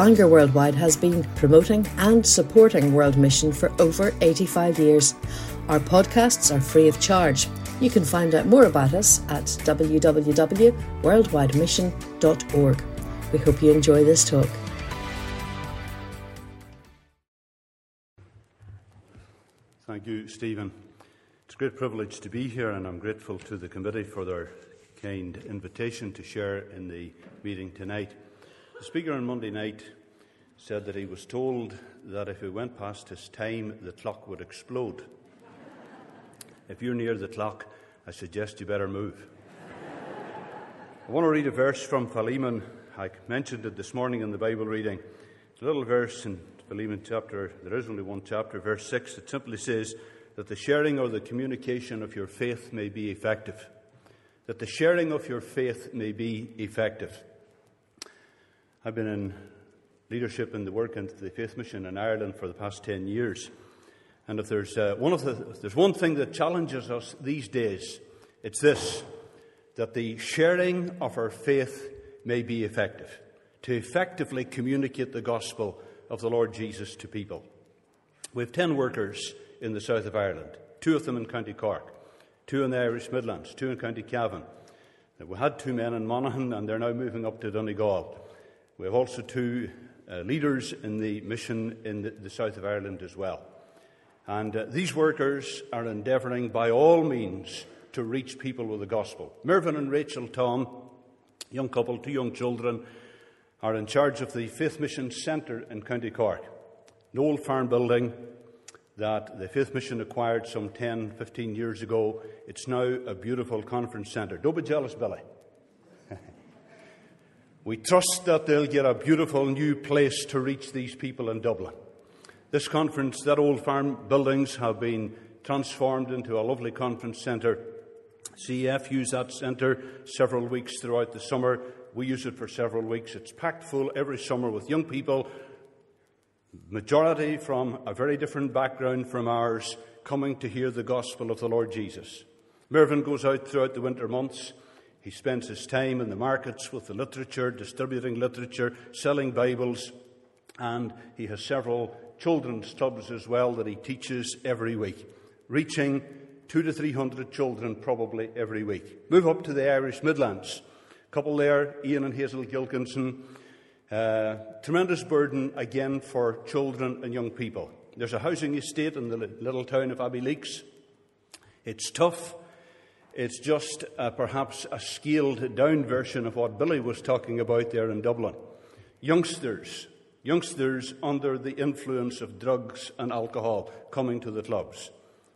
Bangor Worldwide has been promoting and supporting World Mission for over 85 years. Our podcasts are free of charge. You can find out more about us at www.worldwidemission.org. We hope you enjoy this talk. Thank you, Stephen. It's a great privilege to be here, and I'm grateful to the committee for their kind invitation to share in the meeting tonight. The speaker on Monday night said that he was told that if he went past his time, the clock would explode. If you're near the clock, I suggest you better move. I want to read a verse from Philemon. I mentioned it this morning in the Bible reading. It's a little verse in Philemon chapter, there is only one chapter, verse 6. It simply says that the sharing or the communication of your faith may be effective. That the sharing of your faith may be effective. I've been in leadership in the work in the Faith Mission in Ireland for the past 10 years. And if there's one thing that challenges us these days, it's this, that the sharing of our faith may be effective, to effectively communicate the gospel of the Lord Jesus to people. We have 10 workers in the south of Ireland, 2 of them in County Cork, 2 in the Irish Midlands, 2 in County Cavan. We had 2 men in Monaghan, and they're now moving up to Donegal. We have also 2 leaders in the mission in the south of Ireland as well. And these workers are endeavouring by all means to reach people with the gospel. Mervyn and Rachel Tom, young couple, 2 young children, are in charge of the Faith Mission Centre in County Cork, an old farm building that the Faith Mission acquired some 10, 15 years ago. It's now a beautiful conference centre. Don't be jealous, Billy. We trust that they'll get a beautiful new place to reach these people in Dublin. This conference, that old farm buildings have been transformed into a lovely conference centre. CEF use that centre several weeks throughout the summer. We use it for several weeks. It's packed full every summer with young people, majority from a very different background from ours, coming to hear the gospel of the Lord Jesus. Mervyn goes out throughout the winter months. He spends his time in the markets with the literature, distributing literature, selling Bibles, and he has several children's clubs as well that he teaches every week, reaching 200 to 300 children probably every week. Move up to the Irish Midlands. Couple there, Ian and Hazel Gilkinson. Tremendous burden again for children and young people. There's a housing estate in the little town of Abbey Leaks. It's tough. It's just perhaps a scaled down version of what Billy was talking about there in Dublin. Youngsters under the influence of drugs and alcohol coming to the clubs.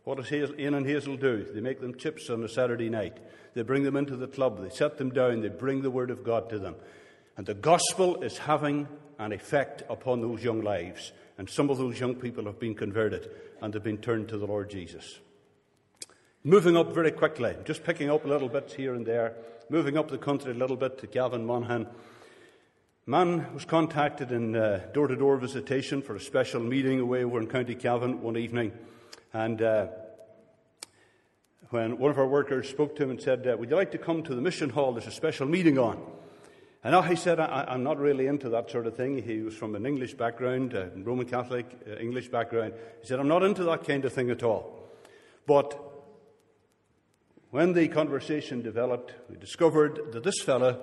What does Ian and Hazel do? They make them chips on a Saturday night. They bring them into the club. They set them down. They bring the Word of God to them. And the gospel is having an effect upon those young lives. And some of those young people have been converted and have been turned to the Lord Jesus. Moving up very quickly, just picking up a little bit here and there, moving up the country a little bit to Gavin Monaghan. Man was contacted in door-to-door visitation for a special meeting away over in County Cavan one evening. And when one of our workers spoke to him and said, would you like to come to the mission hall? There's a special meeting on. And he said, I'm not really into that sort of thing. He was from an English background, Roman Catholic English background. He said, I'm not into that kind of thing at all. But when the conversation developed, we discovered that this fella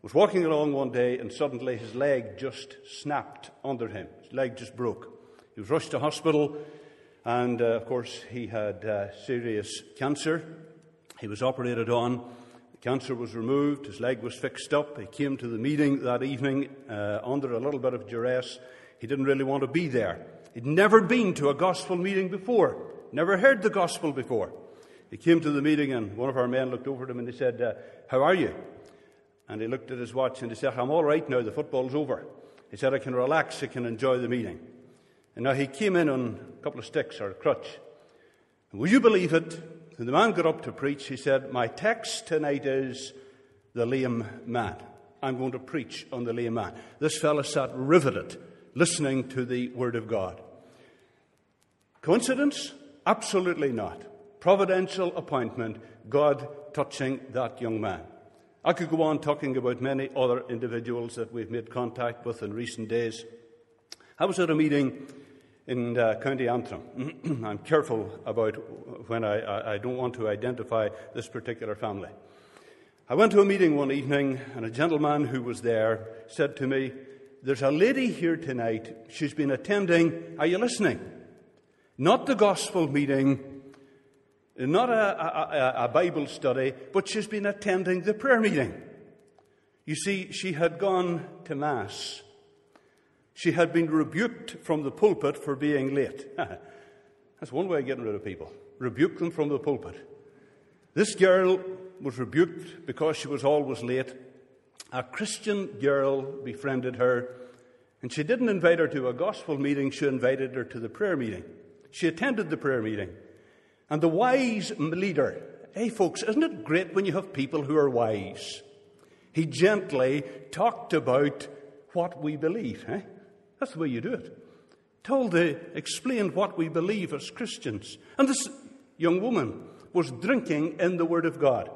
was walking along one day and suddenly his leg just snapped under him. His leg just broke. He was rushed to hospital and, of course, he had serious cancer. He was operated on. The cancer was removed. His leg was fixed up. He came to the meeting that evening under a little bit of duress. He didn't really want to be there. He'd never been to a gospel meeting before, never heard the gospel before. He came to the meeting and one of our men looked over at him and he said, how are you? And he looked at his watch and he said, I'm all right now, the football's over. He said, I can relax, I can enjoy the meeting. And now he came in on a couple of sticks or a crutch. And will you believe it? When the man got up to preach, he said, my text tonight is the lame man. I'm going to preach on the lame man. This fellow sat riveted, listening to the Word of God. Coincidence? Absolutely not. Providential appointment, God touching that young man. I could go on talking about many other individuals that we've made contact with in recent days. I was at a meeting in County Antrim. I'm careful about when I don't want to identify this particular family. I went to a meeting one evening, and a gentleman who was there said to me, "There's a lady here tonight. She's been attending, are you listening? Not the gospel meeting, not a Bible study, but she's been attending the prayer meeting. You see, she had gone to Mass. She had been rebuked from the pulpit for being late." That's one way of getting rid of people. Rebuke them from the pulpit. This girl was rebuked because she was always late. A Christian girl befriended her, and she didn't invite her to a gospel meeting. She invited her to the prayer meeting. She attended the prayer meeting. And the wise leader, hey folks, isn't it great when you have people who are wise? He gently talked about what we believe, eh? That's the way you do it. Explained what we believe as Christians. And this young woman was drinking in the Word of God.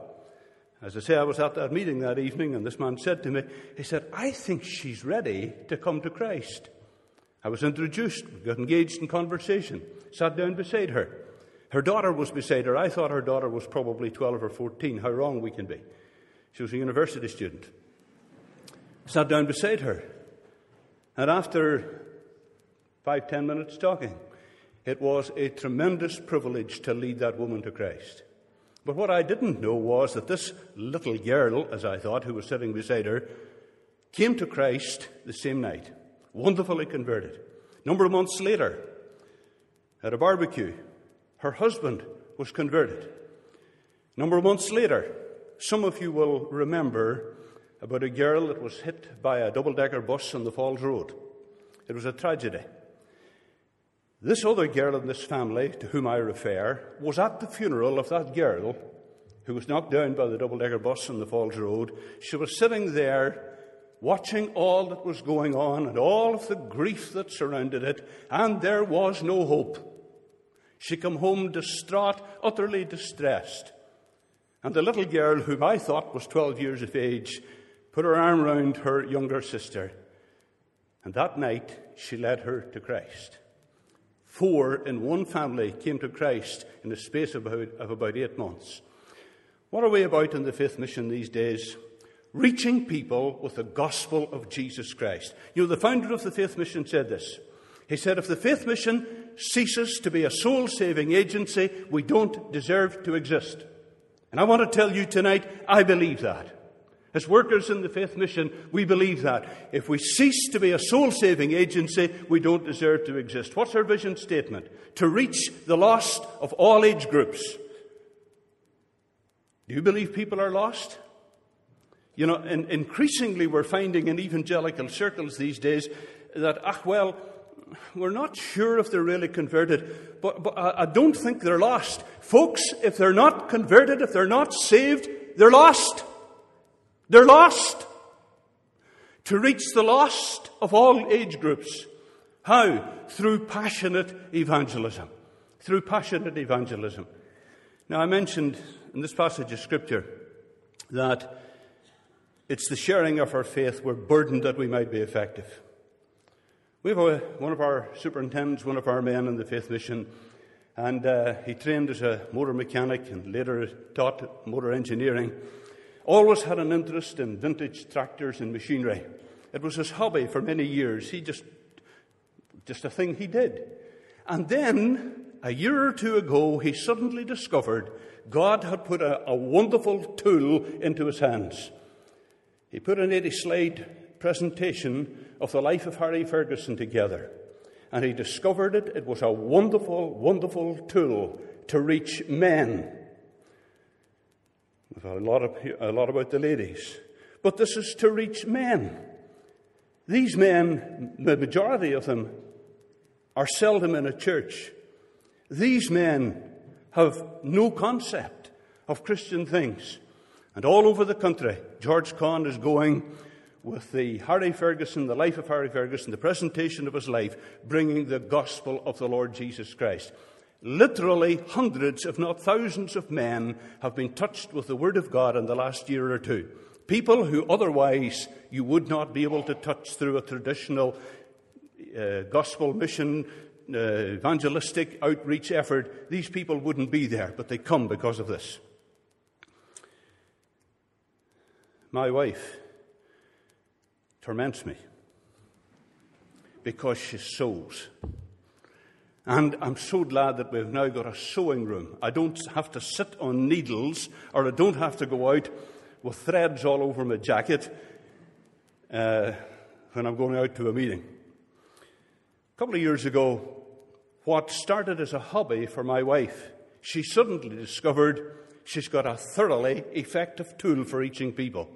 As I say, I was at that meeting that evening, and this man said to me, he said, "I think she's ready to come to Christ." I was introduced, got engaged in conversation, sat down beside her. Her daughter was beside her. I thought her daughter was probably 12 or 14. How wrong we can be. She was a university student. Sat down beside her. And after 5-10 minutes talking, it was a tremendous privilege to lead that woman to Christ. But what I didn't know was that this little girl, as I thought, who was sitting beside her, came to Christ the same night, wonderfully converted. A number of months later, at a barbecue, her husband was converted. A number of months later, some of you will remember about a girl that was hit by a double-decker bus on the Falls Road. It was a tragedy. This other girl in this family, to whom I refer, was at the funeral of that girl who was knocked down by the double-decker bus on the Falls Road. She was sitting there watching all that was going on and all of the grief that surrounded it, and there was no hope. She came home distraught, utterly distressed. And the little girl, whom I thought was 12 years of age, put her arm round her younger sister. And that night, she led her to Christ. 4 in one family came to Christ in the space of about 8 months. What are we about in the Faith Mission these days? Reaching people with the gospel of Jesus Christ. You know, the founder of the Faith Mission said this. He said, "If the Faith Mission ceases to be a soul-saving agency, we don't deserve to exist." And I want to tell you tonight, I believe that. As workers in the Faith Mission, we believe that. If we cease to be a soul-saving agency, we don't deserve to exist. What's our vision statement? To reach the lost of all age groups. Do you believe people are lost? You know, increasingly we're finding in evangelical circles these days that, we're not sure if they're really converted, but I don't think they're lost. Folks, if they're not converted, if they're not saved, they're lost. They're lost. To reach the lost of all age groups. How? Through passionate evangelism. Through passionate evangelism. Now, I mentioned in this passage of Scripture that it's the sharing of our faith. We're burdened that we might be effective. We have one of our superintendents, one of our men in the Faith Mission, and he trained as a motor mechanic and later taught motor engineering. Always had an interest in vintage tractors and machinery. It was his hobby for many years. He just a thing he did. And then, a year or two ago, he suddenly discovered God had put a wonderful tool into his hands. He put an 80-slide presentation of the life of Harry Ferguson together. And he discovered it. It was a wonderful, wonderful tool to reach men. A lot about the ladies. But this is to reach men. These men, the majority of them, are seldom in a church. These men have no concept of Christian things. And all over the country, George Conn is going with the life of Harry Ferguson, the presentation of his life, bringing the gospel of the Lord Jesus Christ. Literally hundreds, if not thousands of men have been touched with the Word of God in the last year or two. People who otherwise you would not be able to touch through a traditional gospel mission, evangelistic outreach effort. These people wouldn't be there, but they come because of this. My wife torments me because she sews. And I'm so glad that we've now got a sewing room. I don't have to sit on needles, or I don't have to go out with threads all over my jacket when I'm going out to a meeting. A couple of years ago, what started as a hobby for my wife, she suddenly discovered she's got a thoroughly effective tool for reaching people.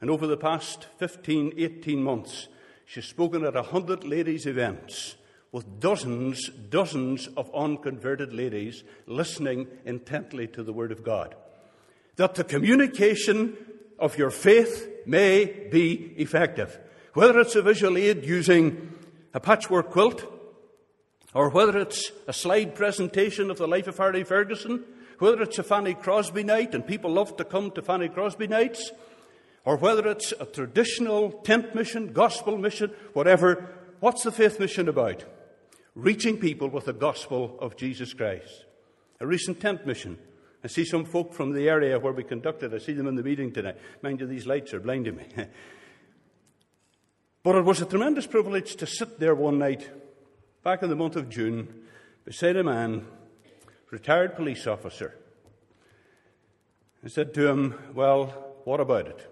And over the past 15, 18 months, she's spoken at 100 ladies' events with dozens of unconverted ladies listening intently to the Word of God, that the communication of your faith may be effective. Whether it's a visual aid using a patchwork quilt, or whether it's a slide presentation of the life of Harry Ferguson, whether it's a Fanny Crosby night, and people love to come to Fanny Crosby nights, or whether it's a traditional tent mission, gospel mission, whatever, what's the faith mission about? Reaching people with the gospel of Jesus Christ. A recent tent mission. I see some folk from the area where we conducted. I see them in the meeting tonight. Mind you, these lights are blinding me. But it was a tremendous privilege to sit there one night, back in the month of June, beside a man, retired police officer. I said to him, well, what about it?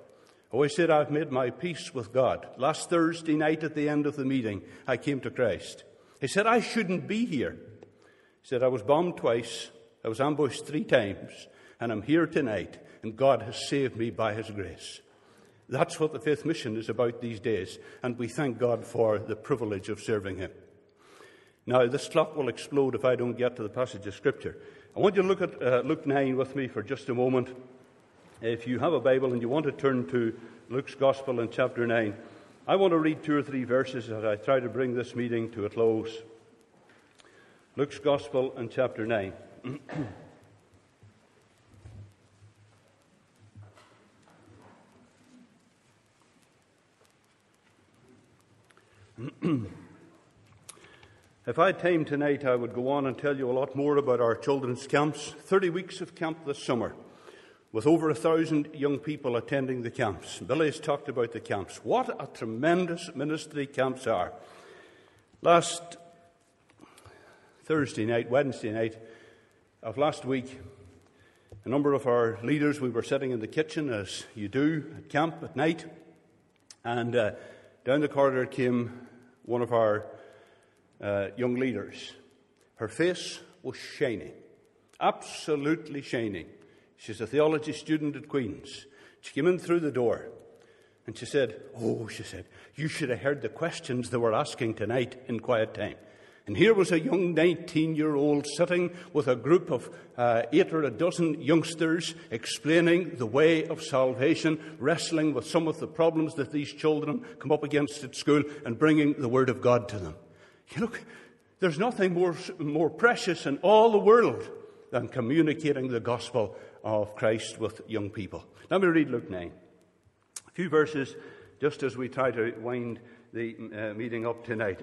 Oh, he said, I've made my peace with God. Last Thursday night at the end of the meeting, I came to Christ. He said, I shouldn't be here. He said, I was bombed twice, I was ambushed 3 times, and I'm here tonight, and God has saved me by His grace. That's what the Faith Mission is about these days, and we thank God for the privilege of serving Him. Now, this clock will explode if I don't get to the passage of Scripture. I want you to look at Luke 9 with me for just a moment. If you have a Bible and you want to turn to Luke's Gospel in chapter 9, I want to read 2 or 3 verses as I try to bring this meeting to a close. Luke's Gospel in chapter 9. If I had time tonight, I would go on and tell you a lot more about our children's camps. 30 weeks of camp this summer, with over 1,000 young people attending the camps. Billy has talked about the camps. What a tremendous ministry camps are. Last Wednesday night of last week, a number of our leaders, we were sitting in the kitchen, as you do at camp at night, and down the corridor came one of our young leaders. Her face was shining, absolutely shining. She's a theology student at Queen's. She came in through the door, and she said, oh, she said, you should have heard the questions they were asking tonight in quiet time. And here was a young 19-year-old sitting with a group of 8 or a dozen youngsters explaining the way of salvation, wrestling with some of the problems that these children come up against at school, and bringing the Word of God to them. You know, there's nothing more precious in all the world than communicating the gospel of Christ with young people. Let me read Luke 9. A few verses just as we try to wind the meeting up tonight.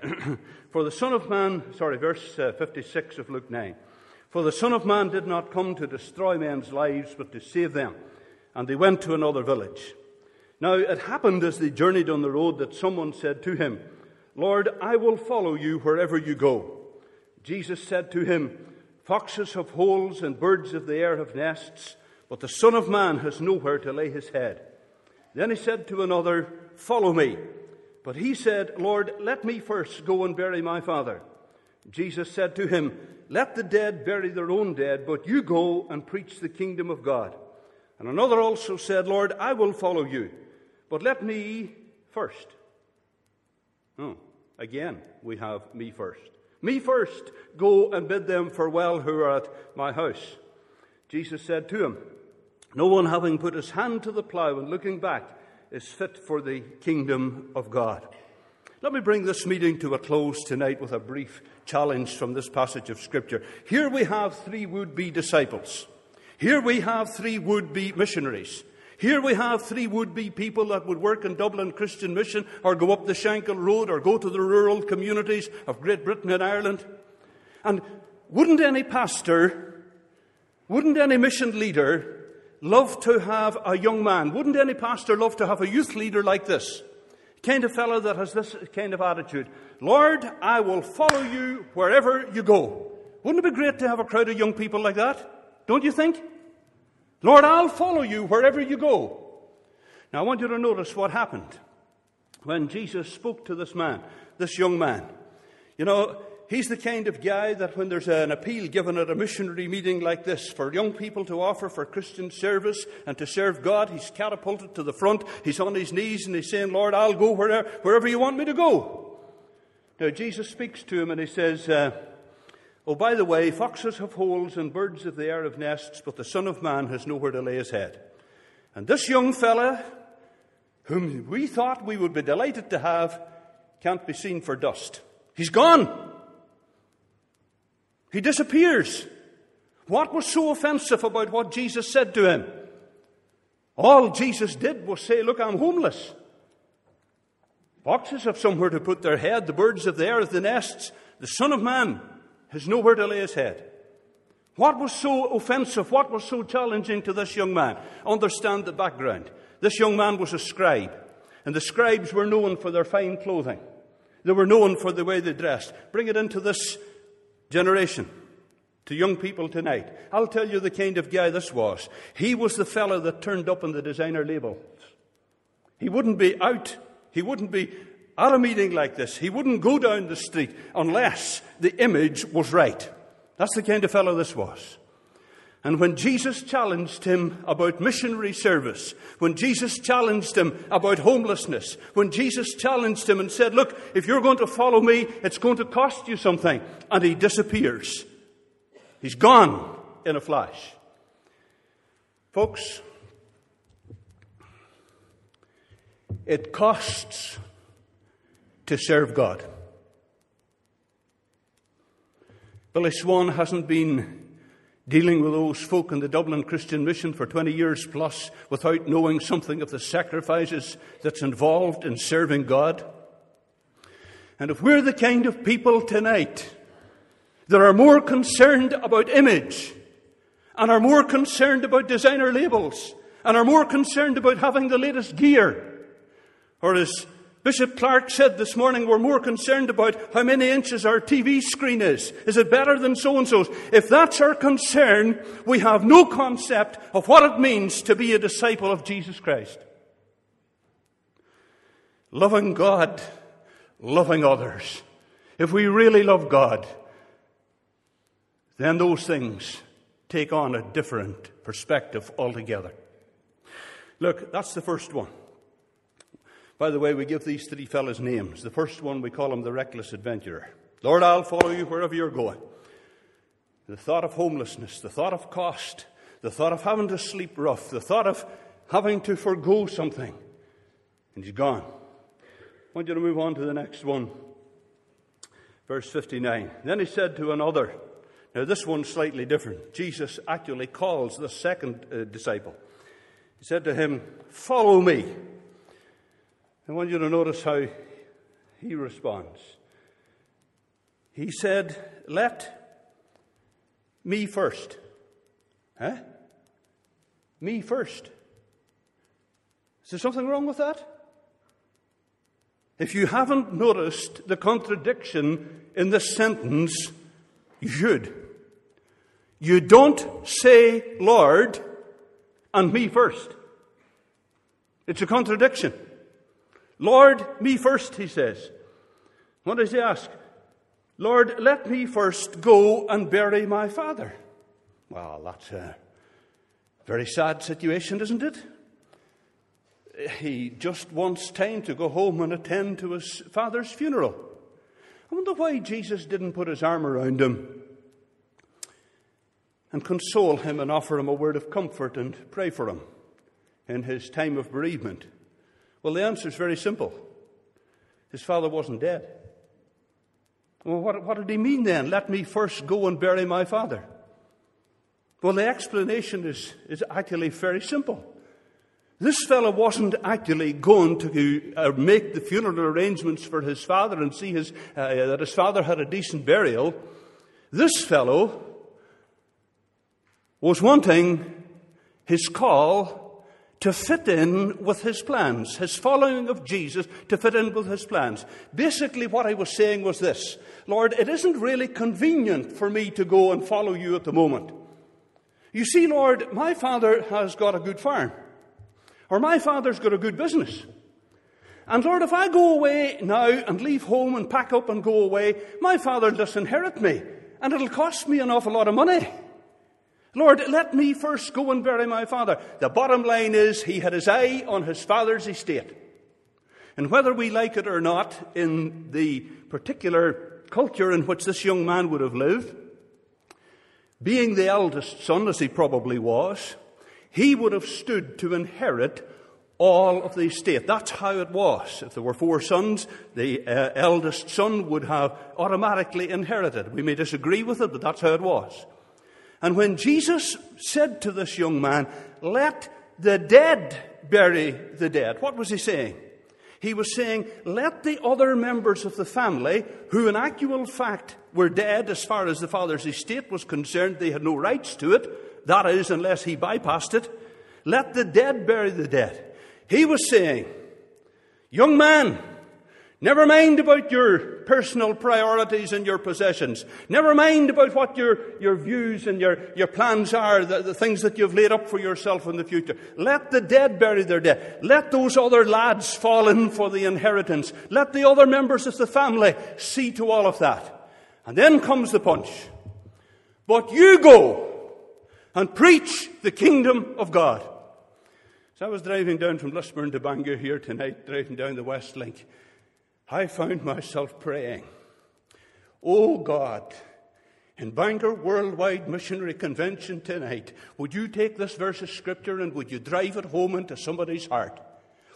Verse 56 of Luke 9. For the Son of Man did not come to destroy men's lives, but to save them. And they went to another village. Now it happened as they journeyed on the road that someone said to him, Lord, I will follow you wherever you go. Jesus said to him, Foxes have holes and birds of the air have nests, but the Son of Man has nowhere to lay his head. Then he said to another, Follow me. But he said, Lord, let me first go and bury my father. Jesus said to him, Let the dead bury their own dead, but you go and preach the kingdom of God. And another also said, Lord, I will follow you, but let me first. Oh, again, we have me first. Me first, go and bid them farewell who are at my house. Jesus said to him, No one having put his hand to the plough and looking back is fit for the kingdom of God. Let me bring this meeting to a close tonight with a brief challenge from this passage of Scripture. Here we have 3 would-be disciples. Here we have 3 would-be missionaries. Here we have three would-be people that would work in Dublin Christian Mission or go up the Shankill Road or go to the rural communities of Great Britain and Ireland. And wouldn't any pastor, wouldn't any mission leader love to have a young man? Wouldn't any pastor love to have a youth leader like this? Kind of fellow that has this kind of attitude. Lord, I will follow you wherever you go. Wouldn't it be great to have a crowd of young people like that? Don't you think? Lord, I'll follow you wherever you go. Now, I want you to notice what happened when Jesus spoke to this man, this young man. You know, he's the kind of guy that when there's an appeal given at a missionary meeting like this for young people to offer for Christian service and to serve God, he's catapulted to the front. He's on his knees and he's saying, Lord, I'll go wherever you want me to go. Now, Jesus speaks to him and he says, oh, by the way, foxes have holes and birds of the air have nests, but the Son of Man has nowhere to lay his head. And this young fella, whom we thought we would be delighted to have, can't be seen for dust. He's gone. He disappears. What was so offensive about what Jesus said to him? All Jesus did was say, look, I'm homeless. Foxes have somewhere to put their head, the birds of the air have the nests, the Son of Man has nowhere to lay his head. What was so offensive? What was so challenging to this young man? Understand the background. This young man was a scribe, and the scribes were known for their fine clothing. They were known for the way they dressed. Bring it into this generation, to young people tonight. I'll tell you the kind of guy this was. He was the fellow that turned up in the designer labels. He wouldn't be out. He wouldn't be at a meeting like this. He wouldn't go down the street unless the image was right. That's the kind of fellow this was. And when Jesus challenged him about missionary service, when Jesus challenged him about homelessness, when Jesus challenged him and said, look, if you're going to follow me, it's going to cost you something. And he disappears. He's gone in a flash. Folks, it costs to serve God. Billy Swan hasn't been dealing with those folk in the Dublin Christian Mission for 20 years plus without knowing something of the sacrifices that's involved in serving God. And if we're the kind of people tonight that are more concerned about image and are more concerned about designer labels and are more concerned about having the latest gear, or as Bishop Clark said this morning, we're more concerned about how many inches our TV screen is. Is it better than so-and-so's? If that's our concern, we have no concept of what it means to be a disciple of Jesus Christ. Loving God, loving others. If we really love God, then those things take on a different perspective altogether. Look, that's the first one. By the way, we give these three fellas names. The first one, we call him the reckless adventurer. Lord, I'll follow you wherever you're going. The thought of homelessness, the thought of cost, the thought of having to sleep rough, the thought of having to forgo something. And he's gone. I want you to move on to the next one. Verse 59. Then he said to another. Now this one's slightly different. Jesus actually calls the second disciple. He said to him, follow me. I want you to notice how he responds. He said, let me first. Huh? Me first. Is there something wrong with that? If you haven't noticed the contradiction in this sentence, you should. You don't say Lord and me first. It's a contradiction. Lord, me first, he says. What does he ask? Lord, let me first go and bury my father. Well, that's a very sad situation, isn't it? He just wants time to go home and attend to his father's funeral. I wonder why Jesus didn't put his arm around him and console him and offer him a word of comfort and pray for him in his time of bereavement. Well, the answer is very simple. His father wasn't dead. Well, what did he mean then? Let me first go and bury my father. Well, the explanation is actually very simple. This fellow wasn't actually going to make the funeral arrangements for his father and see that his father had a decent burial. This fellow was wanting his call to fit in with his plans, his following of Jesus to fit in with his plans. Basically, what I was saying was this: Lord, it isn't really convenient for me to go and follow you at the moment. You see, Lord, my father has got a good farm, or my father's got a good business. And Lord, if I go away now and leave home and pack up and go away, my father will disinherit me, and it'll cost me an awful lot of money. Lord, let me first go and bury my father. The bottom line is, he had his eye on his father's estate. And whether we like it or not, in the particular culture in which this young man would have lived, being the eldest son, as he probably was, he would have stood to inherit all of the estate. That's how it was. If there were four sons, the eldest son would have automatically inherited. We may disagree with it, but that's how it was. And when Jesus said to this young man, "Let the dead bury the dead," what was he saying? He was saying, let the other members of the family, who in actual fact were dead as far as the father's estate was concerned, they had no rights to it, that is, unless he bypassed it, let the dead bury the dead. He was saying, young man, never mind about your personal priorities and your possessions. Never mind about what your views and your plans are, the things that you've laid up for yourself in the future. Let the dead bury their dead. Let those other lads fall in for the inheritance. Let the other members of the family see to all of that. And then comes the punch. But you go and preach the kingdom of God. So I was driving down from Lisburn to Bangor here tonight, driving down the West Link. I found myself praying, "Oh God, in Bangor Worldwide Missionary Convention tonight, would you take this verse of Scripture and would you drive it home into somebody's heart?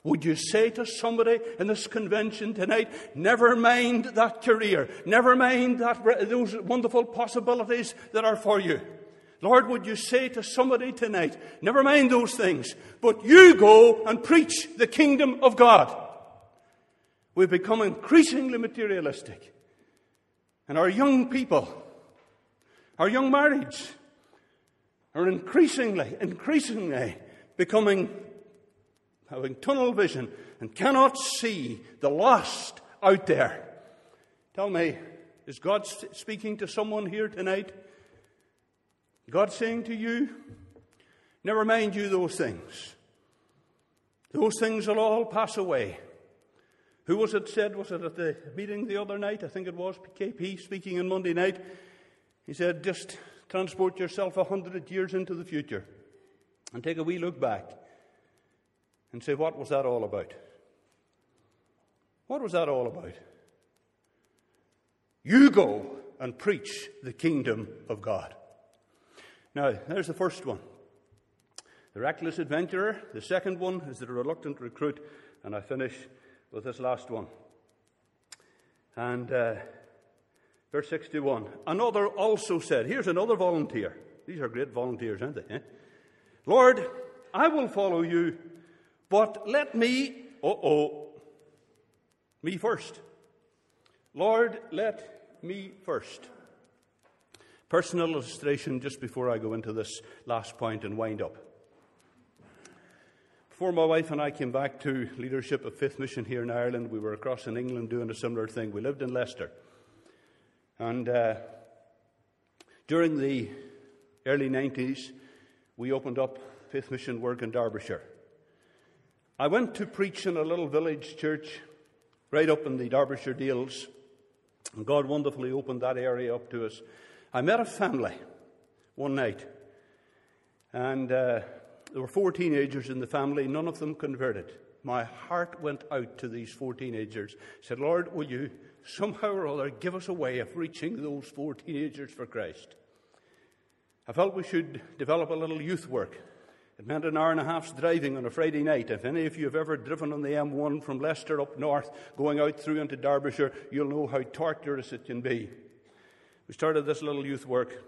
Would you say to somebody in this convention tonight, never mind that career, never mind that those wonderful possibilities that are for you. Lord, would you say to somebody tonight, never mind those things, but you go and preach the kingdom of God." We've become increasingly materialistic. And our young people, our young marriages, are increasingly having tunnel vision and cannot see the lost out there. Tell me, is God speaking to someone here tonight? God saying to you, never mind you those things. Those things will all pass away. Who was it said? Was it at the meeting the other night? I think it was KP speaking on Monday night. He said, just transport yourself 100 years into the future and take a wee look back and say, what was that all about? What was that all about? You go and preach the kingdom of God. Now, there's the first one, the reckless adventurer. The second one is the reluctant recruit. And I finish with this last one. And verse 61. Another also said, here's another volunteer. These are great volunteers, aren't they? Eh? Lord, I will follow you, but let me, me first. Lord, let me first. Personal illustration just before I go into this last point and wind up. Before my wife and I came back to leadership of Faith Mission here in Ireland, we were across in England doing a similar thing. We lived in Leicester. And during the early 90s, we opened up Faith Mission work in Derbyshire. I went to preach in a little village church right up in the Derbyshire Dales, and God wonderfully opened that area up to us. I met a family one night, and there were four teenagers in the family. None of them converted. My heart went out to these four teenagers. I said, Lord, will you somehow or other give us a way of reaching those four teenagers for Christ? I felt we should develop a little youth work. It meant an hour and a half's driving on a Friday night. If any of you have ever driven on the M1 from Leicester up north, going out through into Derbyshire, you'll know how torturous it can be. We started this little youth work.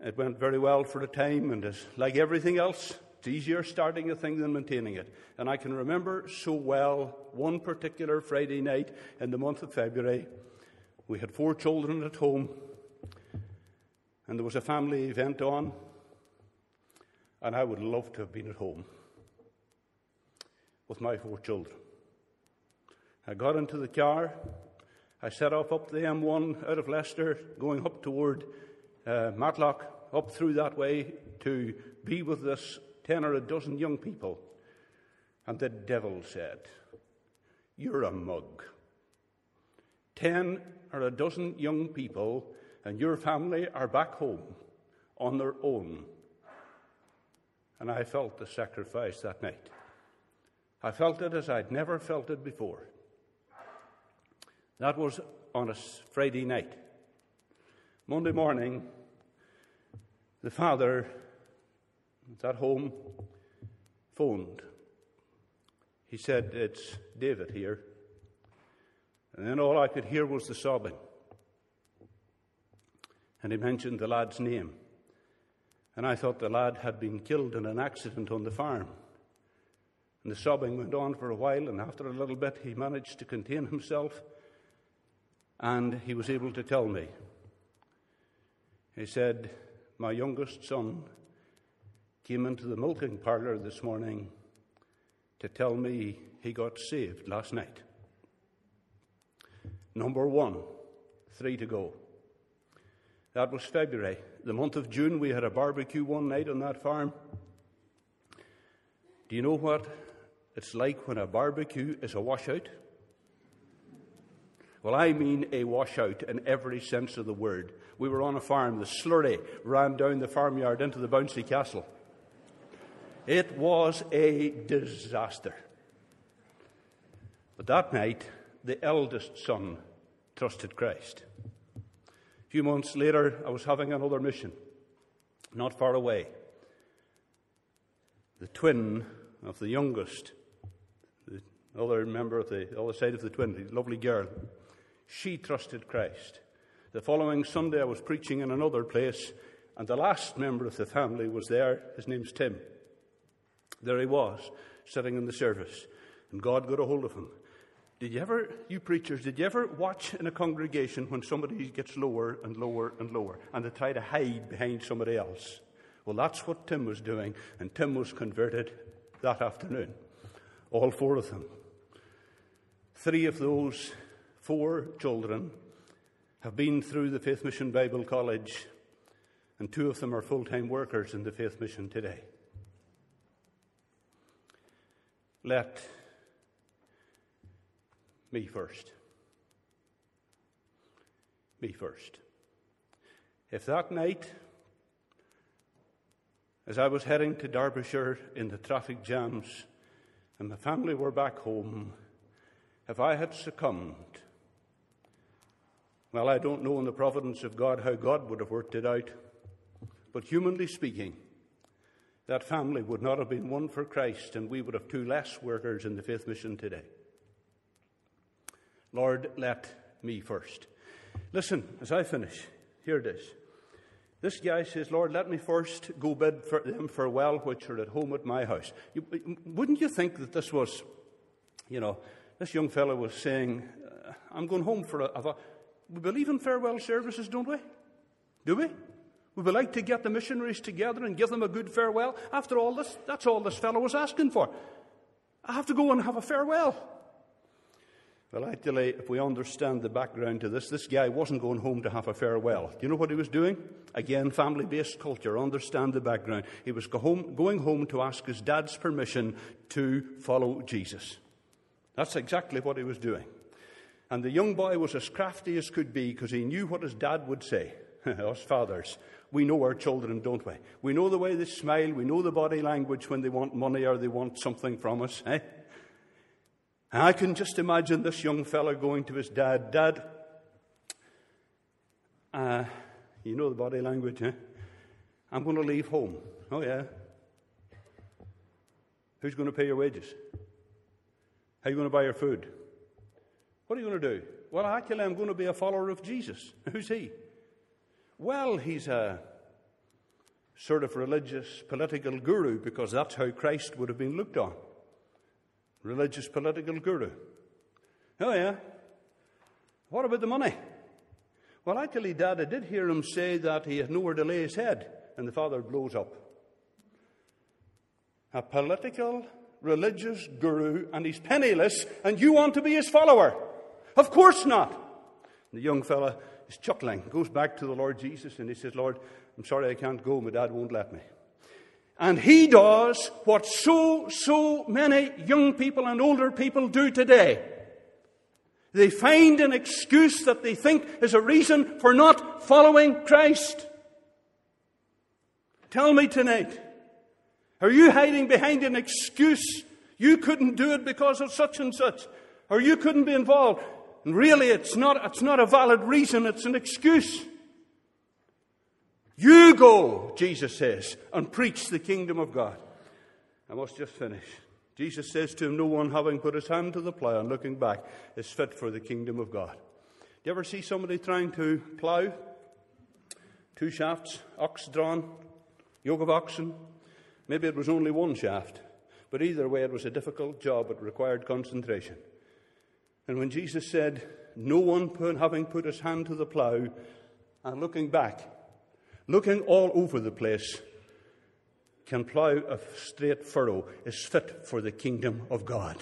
It went very well for a time, and as like everything else, It's easier starting a thing than maintaining it. And I can remember so well one particular Friday night in the month of February. We had 4 children at home, and there was a family event on, and I would love to have been at home with my 4 children. I got into the car. I set off up the M1 out of Leicester, going up toward Matlock, up through that way to be with this 10 or a dozen young people. And the devil said, "You're a mug. 10 or a dozen young people and your family are back home on their own." And I felt the sacrifice that night. I felt it as I'd never felt it before. That was on a Friday night. Monday morning, the father at home phoned. He said, "It's David here." And then all I could hear was the sobbing. And he mentioned the lad's name. And I thought the lad had been killed in an accident on the farm. And the sobbing went on for a while, and after a little bit he managed to contain himself, and he was able to tell me. He said, "My youngest son came into the milking parlour this morning to tell me he got saved last night. Number 1, 3 to go." That was February. The month of June, we had a barbecue one night on that farm. Do you know what it's like when a barbecue is a washout? Well, I mean a washout in every sense of the word. We were on a farm. The slurry ran down the farmyard into the bouncy castle. It was a disaster. But that night, the eldest son trusted Christ. A few months later, I was having another mission, not far away. The twin of the youngest, the other member of the other side of the twin, the lovely girl, she trusted Christ. The following Sunday, I was preaching in another place, and the last member of the family was there. His name's Tim. There he was, sitting in the service, and God got a hold of him. You preachers, did you ever watch in a congregation when somebody gets lower and lower and lower, and they try to hide behind somebody else? Well, that's what Tim was doing, and Tim was converted that afternoon. All 4 of them. 3 of those 4 children have been through the Faith Mission Bible College, and 2 of them are full-time workers in the Faith Mission today. Let me first. Me first. If that night, as I was heading to Derbyshire in the traffic jams and the family were back home, if I had succumbed, well, I don't know in the providence of God how God would have worked it out, but humanly speaking, that family would not have been one for Christ, and we would have 2 less workers in the Faith Mission today. Lord, let me first. Listen, as I finish, hear this. This guy says, "Lord, let me first go bid for them farewell which are at home at my house." Wouldn't you think that this was, you know, this young fellow was saying, "I'm going home for a..." We believe in farewell services, don't we? Do we? Would we like to get the missionaries together and give them a good farewell? After all, that's all this fellow was asking for. I have to go and have a farewell. Well, actually, if we understand the background to this guy wasn't going home to have a farewell. Do you know what he was doing? Again, family-based culture. Understand the background. He was going home to ask his dad's permission to follow Jesus. That's exactly what he was doing. And the young boy was as crafty as could be because he knew what his dad would say. Us fathers, we know our children, don't we? We know the way they smile. We know the body language when they want money or they want something from us, eh? And I can just imagine this young fellow going to his dad. "Dad, you know the body language, eh? I'm going to leave home." "Oh, yeah. Who's going to pay your wages? How are you going to buy your food? What are you going to do?" "Well, actually, I'm going to be a follower of Jesus." "Who's he?" "Well, he's a sort of religious political guru, because that's how Christ would have been looked on. Religious political guru. Oh yeah. What about the money? Well, actually, Dad, I did hear him say that he had nowhere to lay his head, and the father blows up. A political, religious guru, and he's penniless, and you want to be his follower? Of course not. And the young fella is chuckling, goes back to the Lord Jesus, and he says, Lord, I'm sorry I can't go. My dad won't let me. And he does what so many young people and older people do today. They find an excuse that they think is a reason for not following Christ. Tell me tonight, are you hiding behind an excuse? You couldn't do it because of such and such, or you couldn't be involved. And really, it's not a valid reason, it's an excuse. You go, Jesus says, and preach the kingdom of God. I must just finish. Jesus says to him, no one having put his hand to the plough and looking back is fit for the kingdom of God. Do you ever see somebody trying to plough? Two shafts, ox drawn, yoke of oxen. Maybe it was only one shaft, but either way it was a difficult job. It required concentration. And when Jesus said, no one having put his hand to the plough and looking back, looking all over the place, can plough a straight furrow, is fit for the kingdom of God.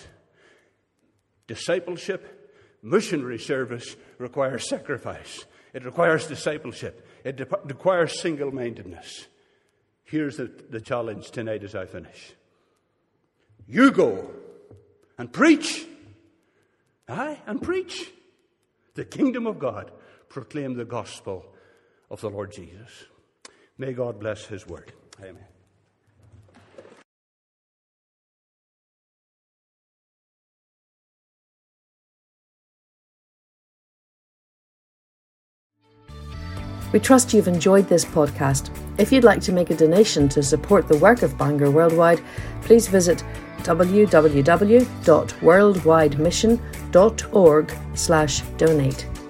Discipleship, missionary service requires sacrifice. It requires discipleship. It requires single-mindedness. Here's the challenge tonight as I finish. You go and preach. Aye, and preach the kingdom of God. Proclaim the gospel of the Lord Jesus. May God bless his word. Amen. We trust you've enjoyed this podcast. If you'd like to make a donation to support the work of Bangor Worldwide, please visit www.worldwidemission.org/donate.